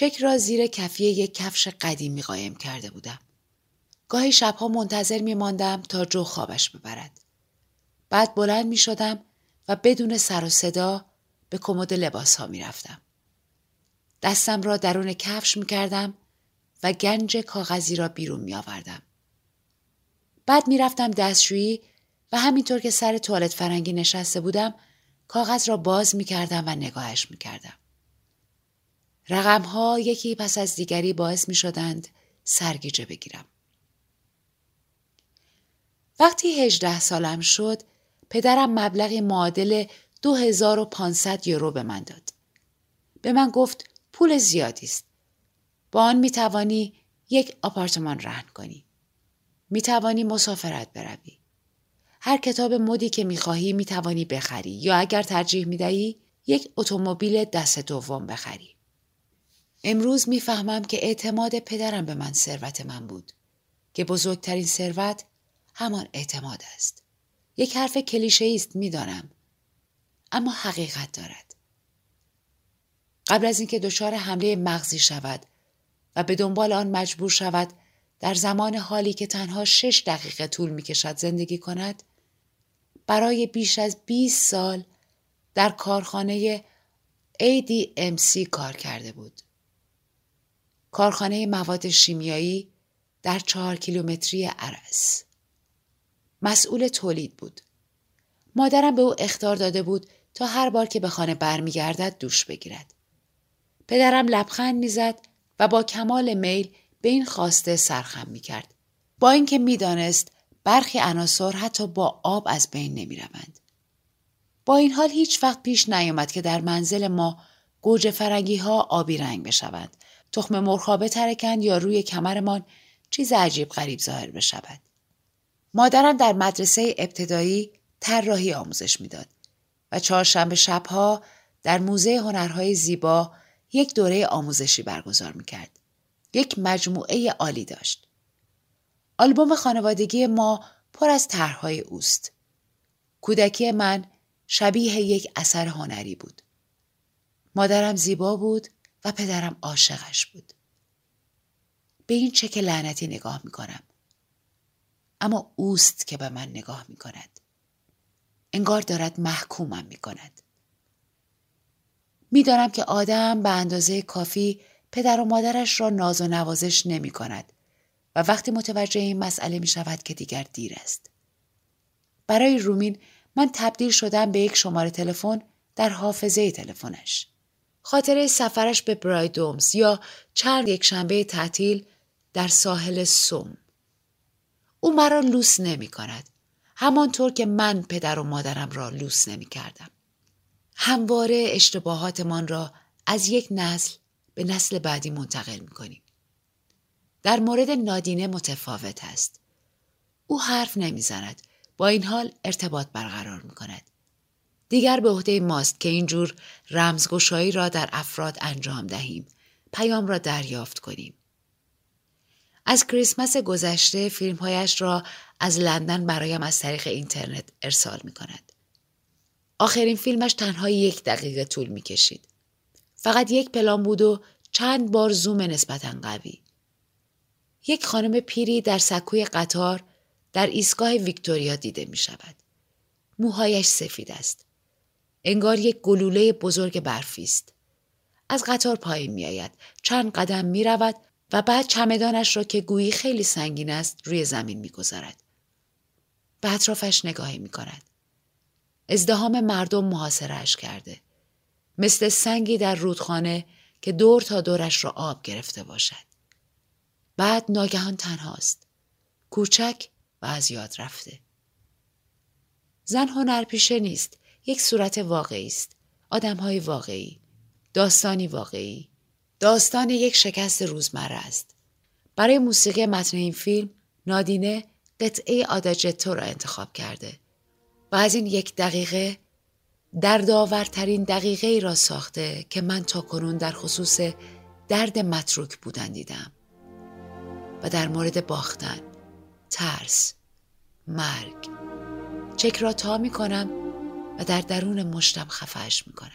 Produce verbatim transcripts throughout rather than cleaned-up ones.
چک را زیر کفیه یک کفش قدیمی قایم کرده بودم. گاهی شبها منتظر می ماندم تا جو خوابش ببرد. بعد بلند می شدم و بدون سر و صدا به کمد لباس ها می رفتم. دستم را درون کفش می کردم و گنج کاغذی را بیرون می آوردم. بعد می رفتم دستشویی و همینطور که سر توالت فرنگی نشسته بودم کاغذ را باز می کردم و نگاهش می کردم. رقم ها یکی پس از دیگری باعث می شدند سرگیجه بگیرم. وقتی هجده سالم شد پدرم مبلغی معادل دو هزار و پانصد یورو به من داد. به من گفت پول زیادی است. با آن می توانی یک آپارتمان رهن کنی. می توانی مسافرت بروی. هر کتاب مدی که می خواهی می توانی بخری یا اگر ترجیح می دهی یک اتومبیل دست دوم بخری. امروز می فهمم که اعتماد پدرم به من ثروت من بود که بزرگترین ثروت همان اعتماد است. یک حرف کلیشه‌ای است می دانم. اما حقیقت دارد. قبل از اینکه دچار حمله مغزی شود و به دنبال آن مجبور شود در زمان حالی که تنها شش دقیقه طول می کشد زندگی کند، برای بیش از بیست سال در کارخانه ای دی ام سی کار کرده بود. کارخانه مواد شیمیایی در چهار کیلومتری عرس. مسئول تولید بود. مادرم به او اخطار داده بود تا هر بار که به خانه برمی گردد دوش بگیرد. پدرم لبخند می زد و با کمال میل به این خواسته سرخم می کرد. با اینکه می دانست برخی عناصر حتی با آب از بین نمی روند. با این حال هیچ وقت پیش نیامد که در منزل ما گوجه فرنگی ها آبی رنگ بشوند. تخم مرغ بترکند یا روی کمرمان چیز عجیب غریب ظاهر بشود. مادرم در مدرسه ابتدایی طراحی آموزش میداد و چهارشنبه شبها در موزه هنرهای زیبا یک دوره آموزشی برگزار میکرد. یک مجموعه عالی داشت. آلبوم خانوادگی ما پر از طرحهای اوست. کودکی من شبیه یک اثر هنری بود. مادرم زیبا بود و پدرم عاشقش بود. به این چک لعنتی نگاه میکنم. اما اوست که به من نگاه میکند. انگار دارد محکومم میکند. میدانم که آدم به اندازه کافی پدر و مادرش را ناز و نوازش نمی کند و وقتی متوجه این مسئله می شود که دیگر دیر است. برای رومین من تبدیل شدم به یک شماره تلفن در حافظه تلفنش. خاطره سفرش به برایدومز یا چند یک شنبه تعطیل در ساحل سوم. او مرا لوس نمی کند. همانطور که من پدر و مادرم را لوس نمی کردم. همواره اشتباهات من را از یک نسل به نسل بعدی منتقل می کنیم. در مورد نادینه متفاوت است. او حرف نمی زند. با این حال ارتباط برقرار می کند. دیگر به عهده ماست که اینجور رمزگشایی را در افراد انجام دهیم. پیام را دریافت کنیم. از کریسمس گذشته فیلمهایش را از لندن برایم از طریق اینترنت ارسال می کند. آخرین فیلمش تنها یک دقیقه طول می کشید. فقط یک پلان بود و چند بار زوم نسبتاً قوی. یک خانم پیری در سکوی قطار در ایستگاه ویکتوریا دیده می شود. موهایش سفید است. انگار یک گلوله بزرگ برفی است. از قطار پایین می آید. چند قدم می رود و بعد چمدانش را که گویی خیلی سنگین است روی زمین می‌گذارد. به اطرافش نگاهی می‌کند. ازدحام مردم محاصره‌اش کرده. مثل سنگی در رودخانه که دور تا دورش را آب گرفته باشد. بعد ناگهان تنهاست. کوچک و از یاد رفته. زن هنرپیشه نیست. یک صورت واقعی است. آدم‌های واقعی. داستانی واقعی. داستان یک شکست روزمره است. برای موسیقی متن این فیلم نادینه قطعه آداژتو را انتخاب کرده و از این یک دقیقه دردآورترین دقیقه ای را ساخته که من تا کنون در خصوص درد متروک بودن دیدم و در مورد باختن، ترس، مرگ. چک را تا می کنم و در درون مشتم خفه‌اش می کنم.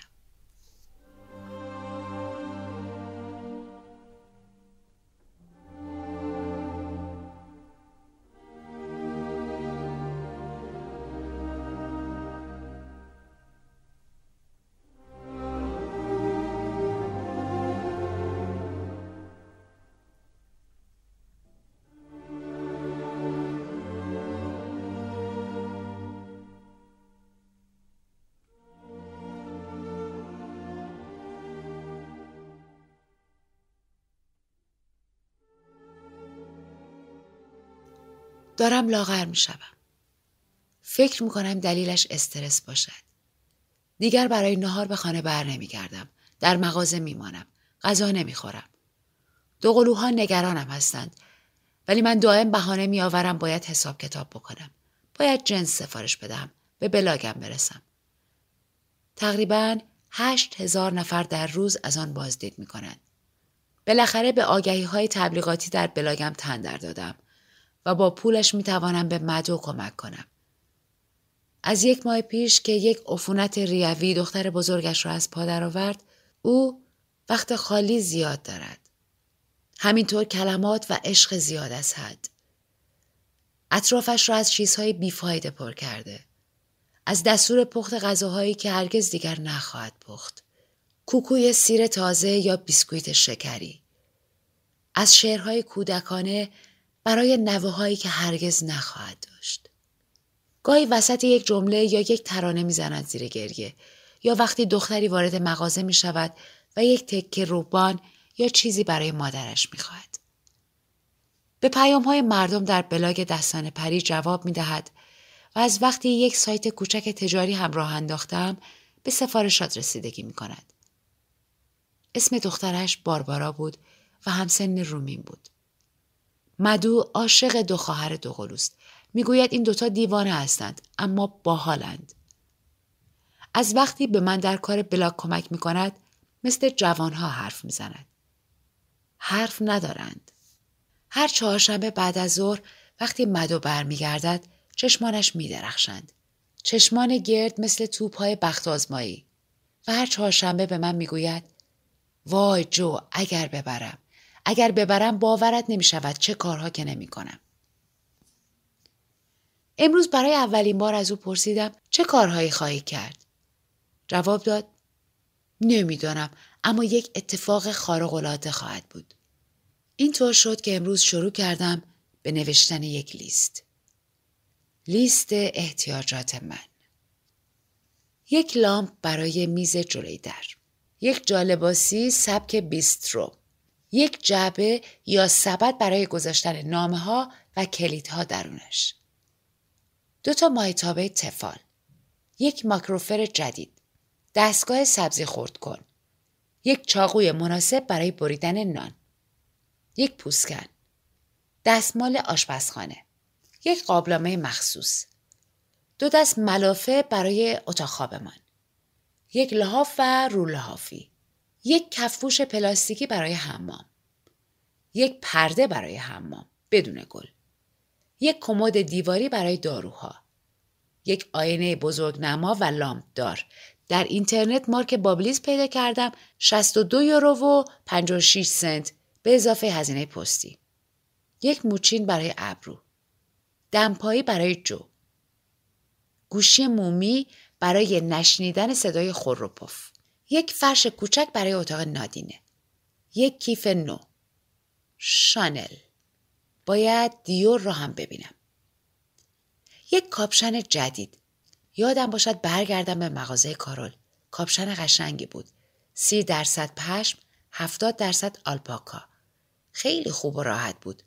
دارم لاغر میشم. فکر میکنم دلیلش استرس باشد. دیگر برای نهار به خانه بر نمیگردم. در مغازه میمانم. غذا نمیخورم. دوقلوها نگرانم هستند. ولی من دائم بهانه میآورم باید حساب کتاب بکنم. باید جنس سفارش بدم. به بلاگم برسم. تقریباً هشت هزار نفر در روز از آن بازدید میکنند. بالاخره به آگهی های تبلیغاتی در بلاگم تن در دادم و با پولش میتوانم به مدو کمک کنم. از یک ماه پیش که یک عفونت ریوی دختر بزرگش را از پا درآورد، او وقت خالی زیاد دارد. همینطور کلمات و عشق زیاد از حد. اطرافش را از چیزهای بیفایده پر کرده. از دستور پخت غذاهایی که هرگز دیگر نخواهد پخت. کوکوی سیر تازه یا بیسکویت شکری. از شعرهای کودکانه برای نوه‌هایی که هرگز نخواهد داشت. گاهی وسط یک جمله یا یک ترانه میزند زیر گریه، یا وقتی دختری وارد مغازه می شود و یک تکه روبان یا چیزی برای مادرش می خواهد. به پیام‌های مردم در بلاگ دستان پری جواب می دهد و از وقتی یک سایت کوچک تجاری همراه انداختم به سفارشات رسیدگی می کند. اسم دخترش باربارا بود و همسن رومین بود. مدو عاشق دو خواهر دوقلوست. میگوید این دوتا دیوانه هستند اما باحالند. از وقتی به من در کار بلاگ کمک میکند مثل جوانها حرف میزند. حرف ندارند. هر چهارشنبه بعد از ظهر وقتی مدو برمیگردد چشمانش میدرخشند. چشمان گرد مثل توپ‌های بخت آزمایی. و هر چهارشنبه به من میگوید وای جو، اگر ببرم اگر ببرم باورت نمیشود چه کارها که نمیکنم. امروز برای اولین بار از او پرسیدم چه کارهایی خواهی کرد؟ جواب داد نمیدانم، اما یک اتفاق خارق‌العاده خواهد بود. اینطور شد که امروز شروع کردم به نوشتن یک لیست. لیست احتیاجات من. یک لامپ برای میز جلوی در. یک جالباسی سبک بیسترو. یک جعبه یا سبد برای گذاشتن نامه‌ها و کلیدها درونش. دو تا مایتابه تفال. یک ماکروفر جدید. دستگاه سبزی خرد کن. یک چاقوی مناسب برای بریدن نان. یک پوسکن. دستمال آشپزخانه. یک قابلمه مخصوص. دو دست ملافه برای اتاق خوابمان. یک لحاف و رولحافی. یک کفوش پلاستیکی برای حمام. یک پرده برای حمام بدون گل. یک کمد دیواری برای داروها. یک آینه بزرگ نما و لامپ دار. در اینترنت مارک بابلیز پیدا کردم، شصت و دو یورو و پنجاه و شش سنت به اضافه هزینه پستی. یک موچین برای ابرو. دمپایی برای جو. گوشی مومی برای نشنیدن صدای خور و پف. یک فرش کوچک برای اتاق نادینه. یک کیف نو. شانل. باید دیور را هم ببینم. یک کاپشن جدید. یادم باشد برگردم به مغازه کارول. کاپشن قشنگی بود. سی درصد پشم، هفتاد درصد آلپاکا. خیلی خوب و راحت بود.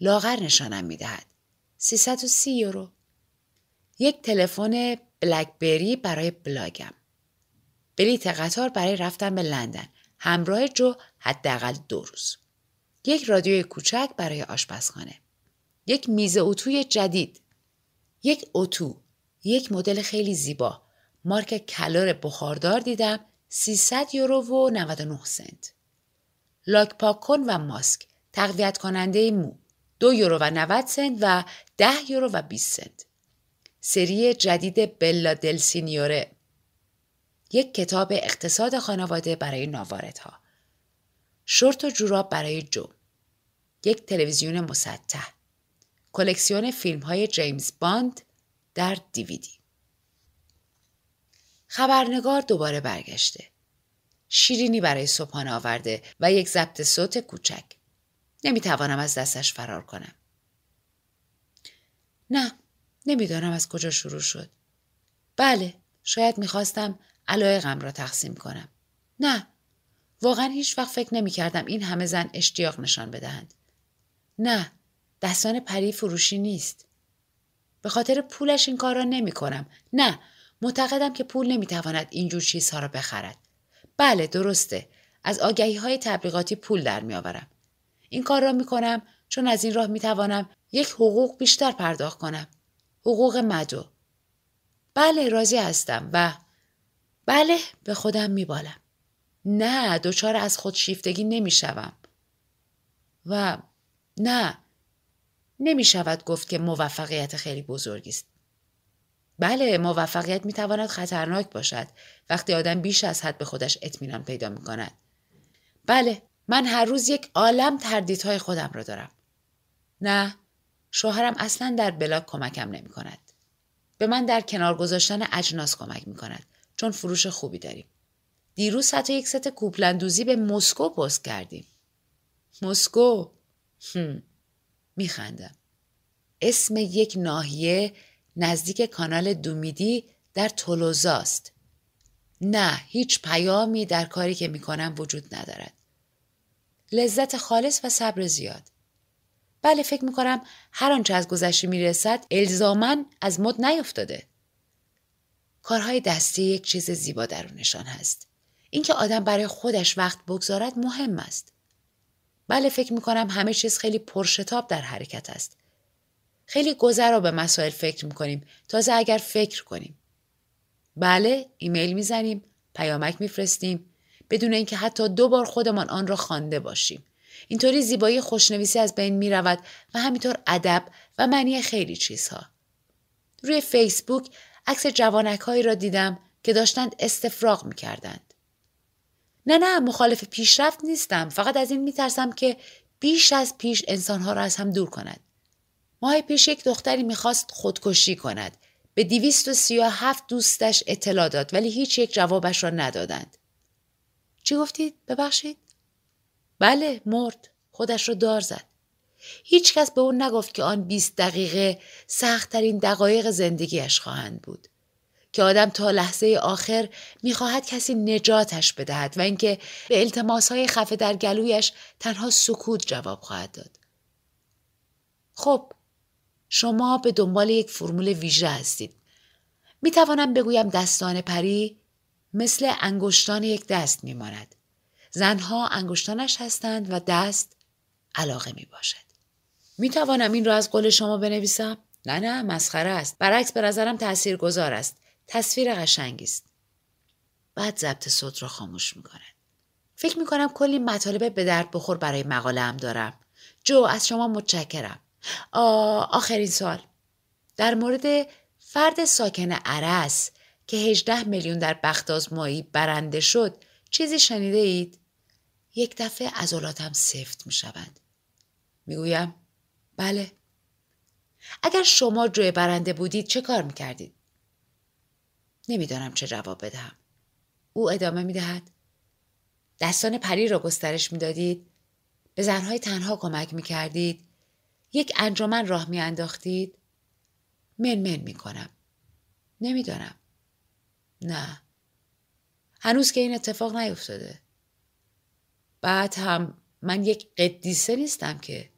لاغر نشانم میدهد. سیصد و سی یورو. یک تلفن بلکبری برای بلاگم. بلیت قطار برای رفتن به لندن. همراه جو حداقل دو روز. یک رادیوی کوچک برای آشپزخانه. یک میز اتوی جدید. یک اتو. یک مدل خیلی زیبا. مارک کلور بخاردار دیدم. سیصد یورو و نود و نه سنت. لاک پاک کن و ماسک. تقویت کننده مو. دو یورو و نود سنت و ده یورو و بیست سنت. سری جدید بلا دل سینیوره. یک کتاب اقتصاد خانواده برای ناواردها. شورت و جوراب برای جو. یک تلویزیون مسطح. کلکسیون فیلم‌های جیمز باند در دیویدی. خبرنگار دوباره برگشته. شیرینی برای صبحانه آورده و یک ضبط صوت کوچک. نمیتوانم از دستش فرار کنم. نه، نمیدانم از کجا شروع شد. بله، شاید میخواستم علایقم را تقسیم کنم. نه، واقعا هیچ وقت فکر نمی کردم این همه زن اشتیاق نشان بدهند. نه، دستان پری فروشی نیست. به خاطر پولش این کار را نمی کنم. نه، معتقدم که پول نمی تواند اینجور چیزها را بخرد. بله، درسته. از آگهی های تبلیغاتی پول در می آورم. این کار را می کنم چون از این راه می توانم یک حقوق بیشتر پرداخت کنم. حقوق مدو. بله، راضی هستم و بله، به خودم می بالم. نه، دوچار از خود شیفتگی نمی شوم. و نه، نمی شود گفت که موفقیت خیلی بزرگی است. بله، موفقیت می تواند خطرناک باشد وقتی آدم بیش از حد به خودش اطمینان پیدا می کند. بله، من هر روز یک عالم تردیدهای خودم را دارم. نه، شوهرم اصلا در بلاگ کمکم نمی کند. به من در کنار گذاشتن اجناس کمک می کند چون فروش خوبی داریم. دیروز حتی یک ست کوپلندوزی به مسکو پست کردیم. مسکو؟ هم. می خندم. اسم یک ناحیه نزدیک کانال دومیدی در تولوزا است. نه، هیچ پیامی در کاری که می کنم وجود ندارد. لذت خالص و صبر زیاد. بله، فکر می کنم هر آنچه از گذشته می رسد الزاماً از مد نیفتاده. کارهای دستی یک چیز زیبا درونشان هست. اینکه آدم برای خودش وقت بگذارد مهم است. بله، فکر می کنم همه چیز خیلی پرشتاب در حرکت است. خیلی گذرا به مسائل فکر می کنیم، تازه اگر فکر کنیم. بله، ایمیل می زنیم، پیامک می فرستیم، بدون اینکه حتی دو بار خودمان آن را خوانده باشیم. اینطوری زیبایی خوشنویسی از بین می رود و همینطور ادب و معنی خیلی چیزها. روی فیسبوک عکس جوانک هایی را دیدم که داشتند استفراغ می کردند. نه نه، مخالف پیشرفت نیستم، فقط از این میترسم که بیش از پیش انسانها را از هم دور کند. ماه پیش یک دختری میخواست خودکشی کند. به دویست و سی و هفت دوستش اطلاع داد ولی هیچ یک جوابش را ندادند. چی گفتید؟ ببخشید؟ بله، مرد. خودش را دار زد. هیچ کس به اون نگفت که آن بیست دقیقه سختترین دقایق زندگیش خواهند بود. که آدم تا لحظه آخر میخواهد کسی نجاتش بدهد و اینکه به التماسهای خفه در گلویش تنها سکوت جواب خواهد داد. خب، شما به دنبال یک فرمول ویژه هستید. میتوانم بگویم دستان پری مثل انگشتان یک دست میماند. زنها انگشتانش هستند و دست علاقه میباشد. میتوانم این را از قول شما بنویسم؟ نه نه، مسخره است. برعکس به نظرم تاثیرگذار است. تصویر قشنگی است. بعد ضبط صوت را خاموش می‌کند. فکر می‌کنم کلی مطالب به درد بخور برای مقاله ام دارم. جو، از شما متشکرم. آخرین سوال در مورد فرد ساکن عرس که هجده میلیون در بخت آزمایی برنده شد، چیزی شنیده اید؟ یک دفعه عضلاتم سفت می‌شوند. میگویم بله. اگر شما جوی برنده بودید چه کار می‌کردید؟ نمیدانم چه جواب بدهم. او ادامه میدهد. دستان پری را گسترش میدادید، به زنهای تنها کمک میکردید، یک انجمن راه میانداختید. من من میکنم. نمیدانم. نه. هنوز که این اتفاق نیفتاده. بعد هم من یک قدیسه نیستم که.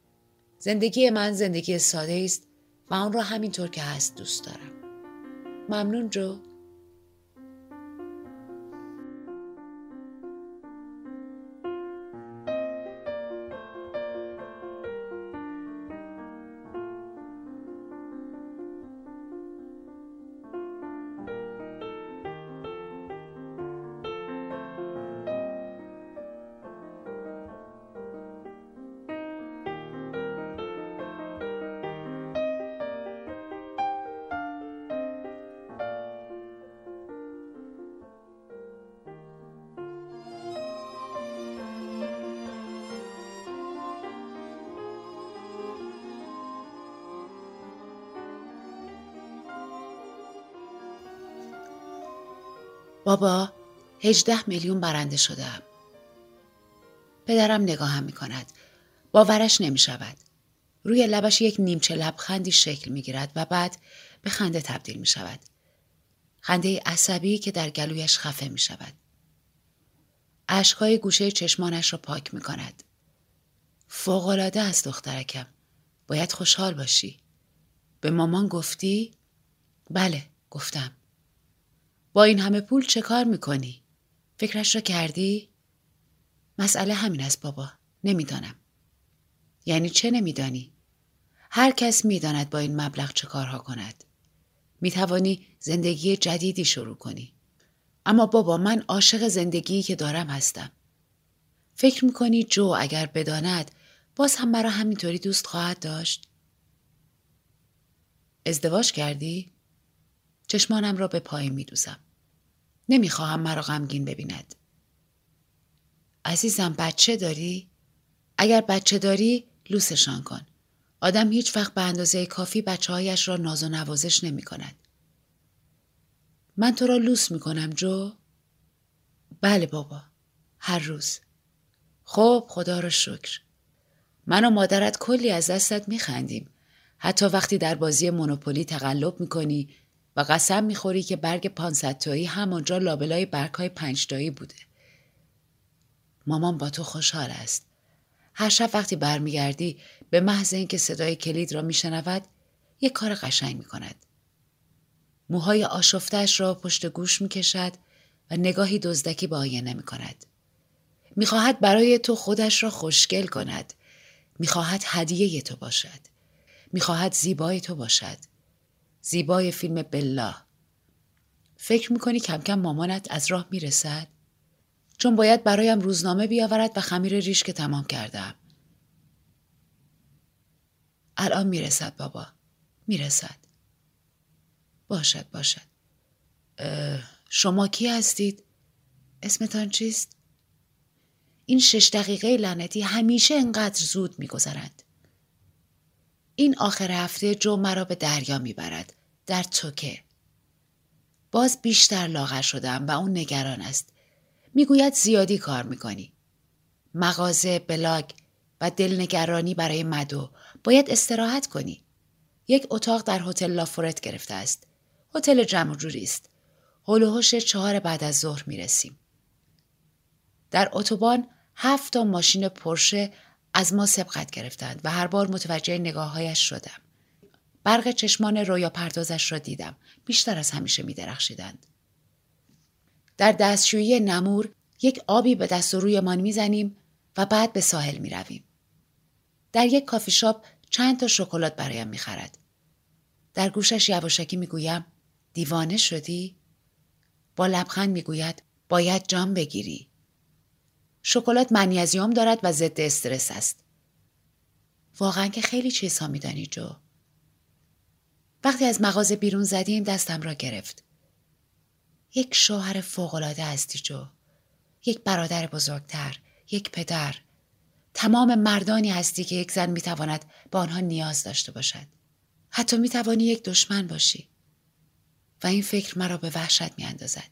زندگی من زندگی ساده است و آن را همینطور که هست دوست دارم. ممنون جو. بابا، هجده میلیون برنده شدم. پدرم نگاهم می کند. باورش نمی شود. روی لبش یک نیمچه لبخندی شکل می گیرد و بعد به خنده تبدیل می شود. خنده عصبی که در گلویش خفه می شود. اشکای گوشه چشمانش را پاک می کند. فوق‌العاده است دخترکم. باید خوشحال باشی. به مامان گفتی؟ بله، گفتم. با این همه پول چه کار میکنی؟ فکرش را کردی؟ مسئله همین است بابا. نمیدانم. یعنی چه نمیدانی؟ هر کس میداند با این مبلغ چه کارها کند. میتوانی زندگی جدیدی شروع کنی. اما بابا، من عاشق زندگیی که دارم هستم. فکر میکنی جو اگر بداند باز هم مرا همینطوری دوست خواهد داشت؟ ازدواج کردی؟ چشمانم را به پایین میدوزم. نمیخواهم مرا غمگین ببیند. عزیزم، بچه داری؟ اگر بچه داری لوسشان کن. آدم هیچ وقت به اندازه کافی بچه هایش را ناز و نوازش نمی کند. من تو را لوس می کنم جو؟ بله بابا، هر روز. خب خدا را شکر. من و مادرت کلی از دستت می خندیم. حتی وقتی در بازی مونوپولی تقلب می کنی و قسم می خوری که برگ پانصد تایی همانجا لابلای برگ‌های پنج تایی بوده. مامان با تو خوشحال است. هر شب وقتی برمیگردی به محض اینکه صدای کلید را میشنود یک کار قشنگ میکند. موهای آشفته‌اش را پشت گوش میکشد و نگاهی دزدکی به آینه میکند. میخواهد برای تو خودش را خوشگل کند. میخواهد هدیه تو باشد. میخواهد زیبای تو باشد. زیبای فیلم بلا. فکر میکنی کم کم مامانت از راه میرسد؟ چون باید برایم روزنامه بیاورد و خمیر ریش که تمام کردم. الان میرسد بابا. میرسد. باشد باشد. شما کی هستید؟ اسمتان چیست؟ این شش دقیقه لعنتی همیشه انقدر زود میگذرند. این آخر هفته جو مرا به دریا میبرد. در توکه. باز بیشتر لاغر شدم و اون نگران است. میگوید زیادی کار میکنی. مغازه، بلاگ و دلنگرانی برای مدو. باید استراحت کنی. یک اتاق در هتل لافورت گرفته است. هتل جمع و جوری است. هلوهوش چهار بعد از ظهر میرسیم. در اتوبان هفت تا ماشین پورشه از ما سبقت گرفتند و هر بار متوجه نگاههایش شدم. برق چشمان رویا پردازش را دیدم. بیشتر از همیشه میدرخشیدند. در دستشویی نمور یک آبی به دست و رویمان میزنیم و بعد به ساحل میرویم. در یک کافی شاپ چند تا شکلات برایم میخرد. در گوشش یواشکی میگویم دیوانه شدی؟ با لبخند میگوید باید جام بگیری. شکلات منیزیم دارد و ضد استرس است. واقعا که خیلی چیزها میدانی جو. وقتی از مغازه بیرون زدیم دستم را گرفت. یک شوهر فوق‌العاده هستی جو. یک برادر بزرگتر، یک پدر. تمام مردانی هستی که یک زن میتواند به آنها نیاز داشته باشد. حتی میتوانی یک دشمن باشی. و این فکر مرا به وحشت میاندازد.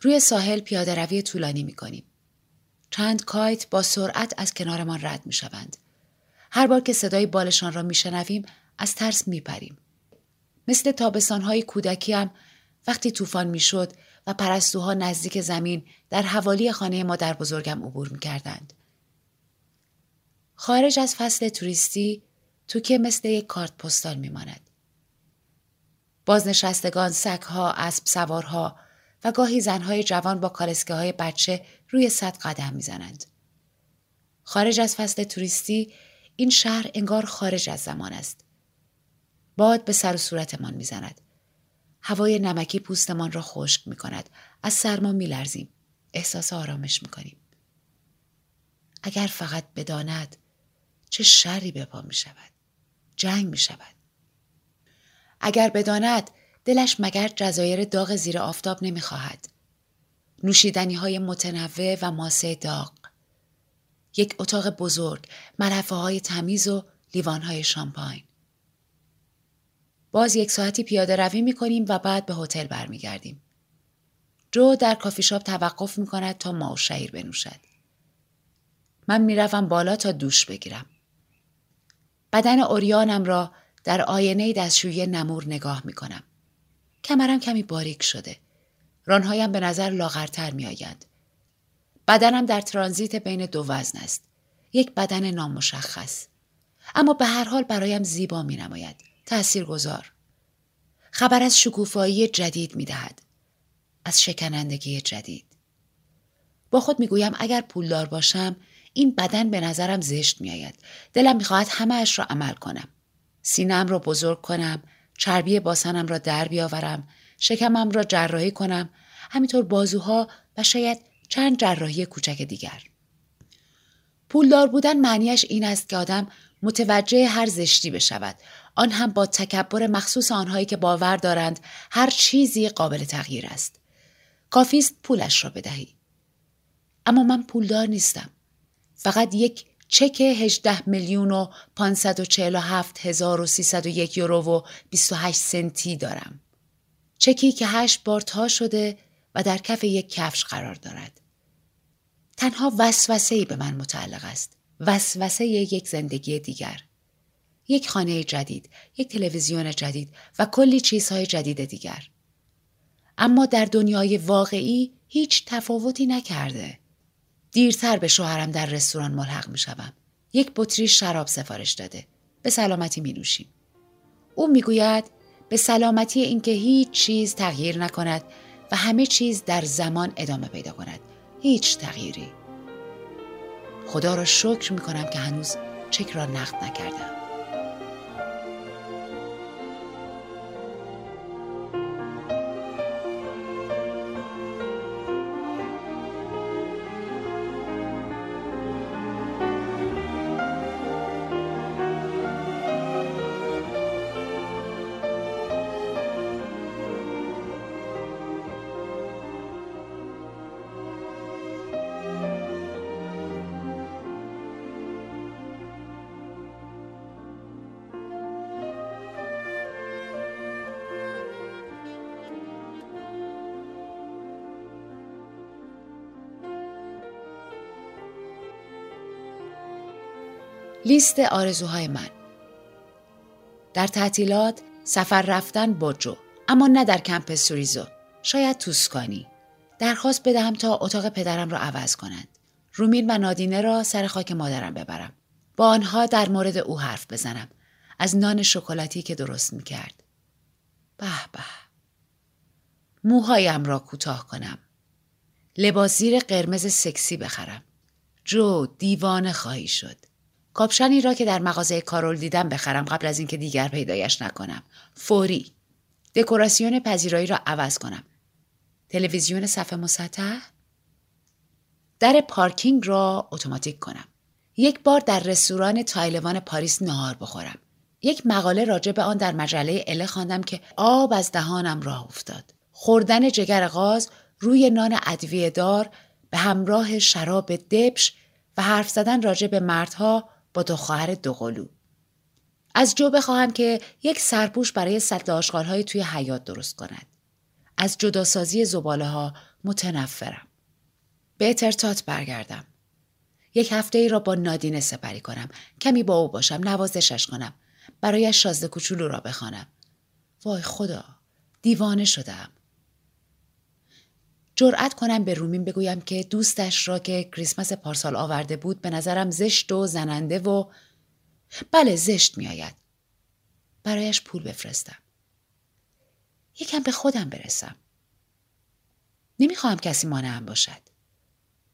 روی ساحل پیاده روی طولانی میکنیم. چند کایت با سرعت از کنارمان رد میشوند. هر بار که صدای بالشان را میشنویم از ترس میپریم. مثل تابستانهای کودکی هم وقتی طوفان میشد و پرستوها نزدیک زمین در حوالی خانه مادر بزرگم عبور میکردند. خارج از فصل توریستی توکه مثل یک کارت پستال میماند. بازنشستگان، سگها، اسب سوارها و گاهی زنهای جوان با کالسکه های بچه روی سد قدم میزنند. خارج از فصل توریستی این شهر انگار خارج از زمان است. باد به سر و صورتمان میزند. هوای نمکی پوستمان را خشک می کند. از سرما می لرزیم. احساس آرامش می کنیم. اگر فقط بداند چه شری به پا می شود. جنگ می شود. اگر بداند دلش مگر جزایر داغ زیر آفتاب نمی خواهد. نوشیدنی های متنوع و ماسه داغ. یک اتاق بزرگ، ملحفه های تمیز و لیوان های شامپاین. باز یک ساعتی پیاده روی می کنیم و بعد به هتل برمیگردیم. جو در کافی شاپ توقف می کند تا ما و شعیر بنوشد. من می روم بالا تا دوش بگیرم. بدن اوریانم را در آینه دستشویی نمور نگاه می کنم. کمرم کمی باریک شده. رانهایم به نظر لاغرتر می آیند. بدنم در ترانزیت بین دو وزن است. یک بدن نامشخص. اما به هر حال برایم زیبا می نماید. تأثیرگذار. خبر از شکوفایی جدید می دهد. از شکنندگی جدید. با خود می گویم اگر پولدار باشم این بدن به نظرم زشت می آید. دلم می خواهد همه اش را عمل کنم. سینم را بزرگ کنم. چربی باسنم را در بیاورم. شکمم را جراحی کنم. همینطور بازوها و شاید چند جراحی کوچک دیگر. پولدار بودن معنیش این است که آدم متوجه هر زشتی بشود. آن هم با تکبر مخصوص آنهایی که باور دارند هر چیزی قابل تغییر است. کافی است پولش را بدهی. اما من پولدار نیستم. فقط یک چک هجده میلیون و پانصد و چهل و هفت هزار و سیصد و یک یورو و بیست و هشت سنتی دارم. چکی که هشت بار تا شده و در کف یک کفش قرار دارد. تنها وسوسه‌ای به من متعلق است. وسوسه یک زندگی دیگر. یک خانه جدید، یک تلویزیون جدید و کلی چیزهای جدید دیگر. اما در دنیای واقعی هیچ تفاوتی نکرده. دیرتر به شوهرم در رستوران ملحق می شدم. یک بطری شراب سفارش داده. به سلامتی می نوشیم. او می گوید به سلامتی اینکه هیچ چیز تغییر نکند و همه چیز در زمان ادامه پیدا کند. هیچ تغییری. خدا را شکر می کنم که هنوز چک را نقد نکردم. لیست آرزوهای من. در تعطیلات سفر رفتن با جو، اما نه در کمپ سوریزو، شاید توسکانی. درخواست بدهم تا اتاق پدرم را عوض کنند. رومین و نادینه را سر خاک مادرم ببرم. با آنها در مورد او حرف بزنم. از نان شکلاتی که درست میکرد. به به. موهایم را کوتاه کنم. لباس زیر قرمز سکسی بخرم. جو دیوانه خواهی شد. کاپشنی را که در مغازه کارول دیدم بخرم قبل از اینکه دیگر پیدایش نکنم. فوری. دکوراسیون پذیرایی را عوض کنم. تلویزیون صفحه مسطح. در پارکینگ را اتوماتیک کنم. یک بار در رستوران تایلوان پاریس نهار بخورم. یک مقاله راجع به آن در مجله ال خواندم که آب از دهانم راه افتاد. خوردن جگر غاز روی نان ادویه دار به همراه شراب دبش و حرف زدن راجع به مردها با دو خواهر دوقلو. از جو بخواهم که یک سرپوش برای سطل آشغال‌های توی حیاط درست کند. از جداسازی زباله‌ها متنفرم. به اترتات برگردم. یک هفته ای را با نادینه سپری کنم. کمی با او باشم، نوازشش کنم. برایش شازده کوچولو را بخوانم. وای خدا، دیوانه شدم. جرأت کنم به رومین بگویم که دوستش را که کریسمس پارسال آورده بود به نظرم زشت و زننده و بله زشت می آید. برایش پول بفرستم. یکم به خودم برسم. نمی خواهم کسی مانعم باشد.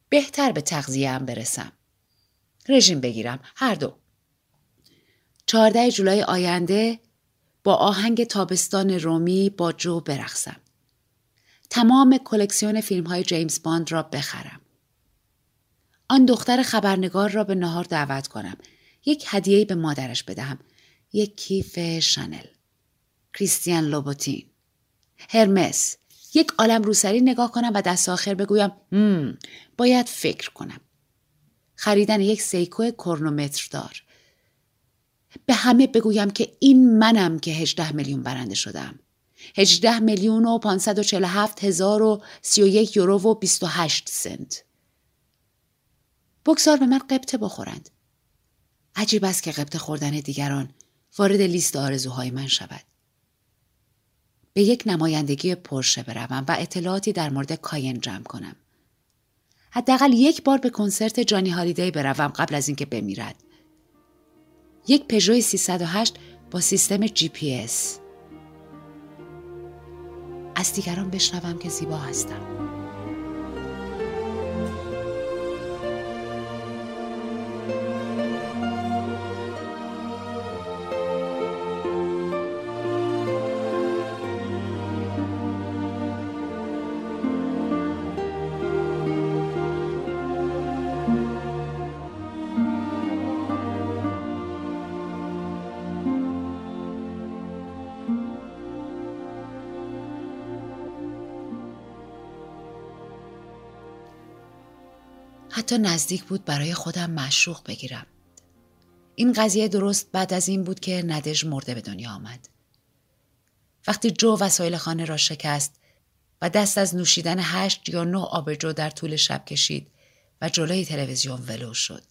بهتر به تغذیه‌ام برسم. رژیم بگیرم. هر دو. چهارده جولای آینده با آهنگ تابستان رومی با جو برقصم. تمام کلکسیون فیلم‌های جیمز باند را بخرم. آن دختر خبرنگار را به نهار دعوت کنم. یک هدیه‌ای به مادرش بدهم. یک کیف شانل. کریستیان لوبوتین. هرمس. یک عالم روسری نگاه کنم و دست آخر بگویم مم. باید فکر کنم. خریدن یک سیکو کرونومتر دار. به همه بگویم که این منم که هجده میلیون برنده شدم. هجده میلیون و پانصد و چهل و هفت هزار و سی و یک یورو و بیست و هشت سنت. بگذار به من قبطه بخورند. عجیب است که قبطه خوردن دیگران وارد لیست آرزوهای من شود. به یک نمایندگی پرشه بروم و اطلاعاتی در مورد کاین جمع کنم. حداقل یک بار به کنسرت جانی هالیدی بروم قبل از اینکه بمیرد. یک پژو سیصد و هشت با سیستم جی پی اس. از دیگران بشنوم که زیبا هستم. حتی نزدیک بود برای خودم معشوق بگیرم. این قضیه درست بعد از این بود که ندژ مرده به دنیا آمد. وقتی جو وسایل خانه را شکست و دست از نوشیدن هشت یا نه آبجو در طول شب کشید و جلوی تلویزیون ولو شد.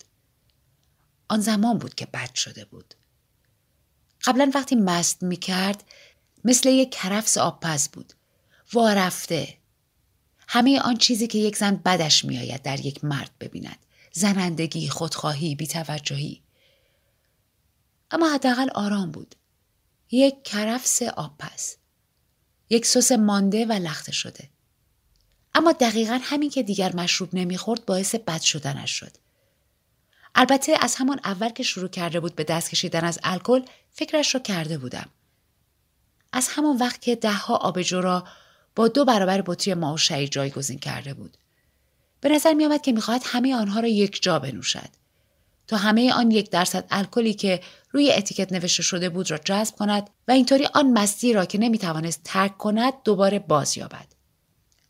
آن زمان بود که بد شده بود. قبلا وقتی مست می کرد مثل یک کرفس آبپز بود. وارفته. همه آن چیزی که یک زن بدش می آید در یک مرد ببیند. زنندگی، خودخواهی، بی‌توجهی. اما حداقل آرام بود. یک کرفس آبپز. یک سس مانده و لخته شده. اما دقیقاً همین که دیگر مشروب نمی خورد باعث بد شدنش شد. البته از همان اول که شروع کرده بود به دست کشیدن از الکل فکرش رو کرده بودم. از همان وقت که ده ها آبجو را با دو برابر بطری ماه‌وشعیر جایگزین کرده بود. به نظر می آمد که می خواهد همه آنها را یک جا بنوشد تا همه آن یک درصد الکلی که روی اتیکت نوشته شده بود را جذب کند و اینطوری آن مستی را که نمی توانست ترک کند دوباره باز یابد.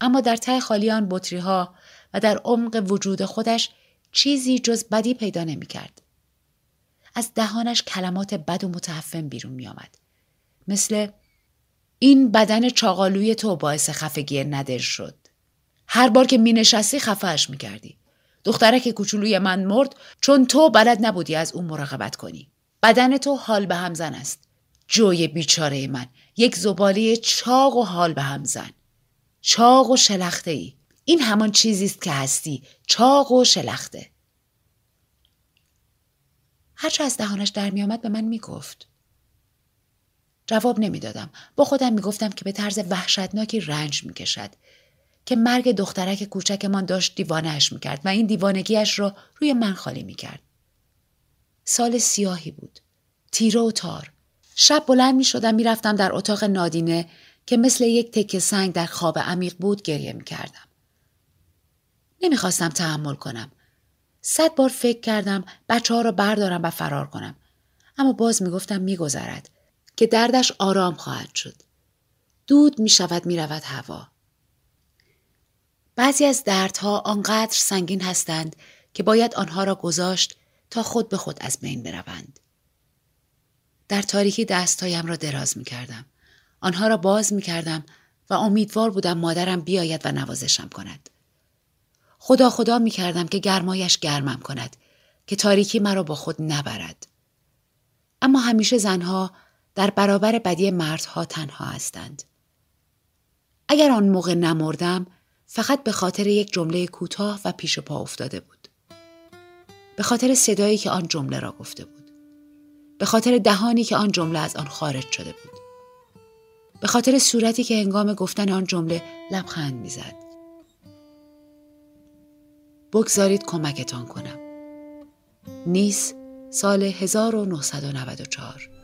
اما در ته خالی آن بطری ها و در عمق وجود خودش چیزی جز بدی پیدا نمی کرد. از دهانش کلمات بد و متعفن بیرون می آمد. مثل این بدن چاقالوی تو باعث خفگی ندژ شد. هر بار که می نشستی خفهش می کردی. دخترک کوچولوی من مرد چون تو بلد نبودی از اون مراقبت کنی. بدن تو حال به هم زن است. جوی بیچاره من. یک زباله چاق و حال به هم زن. چاق و شلخته ای. این همان چیزیست که هستی. چاق و شلخته. هرچه از دهانش در می آمد به من می گفت. جواب نمی دادم. با خودم می گفتم که به طرز وحشتناکی رنج می کشد. که مرگ دخترک کوچک من داشت دیوانهش می کرد و این دیوانگیش را روی من خالی می کرد. سال سیاهی بود. تیره و تار. شب بلند می شدم می رفتم در اتاق نادینه که مثل یک تکه سنگ در خواب عمیق بود گریه می کردم. نمی خواستم تحمل کنم. صد بار فکر کردم بچه ها را بردارم و فرار کنم. اما باز می گفتم می گذرد. که دردش آرام خواهد شد. دود می شود می رود هوا. بعضی از دردها آنقدر سنگین هستند که باید آنها را گذاشت تا خود به خود از بین بروند. در تاریکی دستهایم را دراز می کردم. آنها را باز می کردم و امیدوار بودم مادرم بیاید و نوازشم کند. خدا خدا می کردم که گرمایش گرمم کند که تاریکی مرا با خود نبرد. اما همیشه زنها در برابر بدی مردها تنها هستند. اگر آن موقع نمردم فقط به خاطر یک جمله کوتاه و پیش پا افتاده بود. به خاطر صدایی که آن جمله را گفته بود. به خاطر دهانی که آن جمله از آن خارج شده بود. به خاطر صورتی که هنگام گفتن آن جمله لبخند می‌زد. بگذارید کمکتان کنم. نیس سال هزار و نهصد و نود و چهار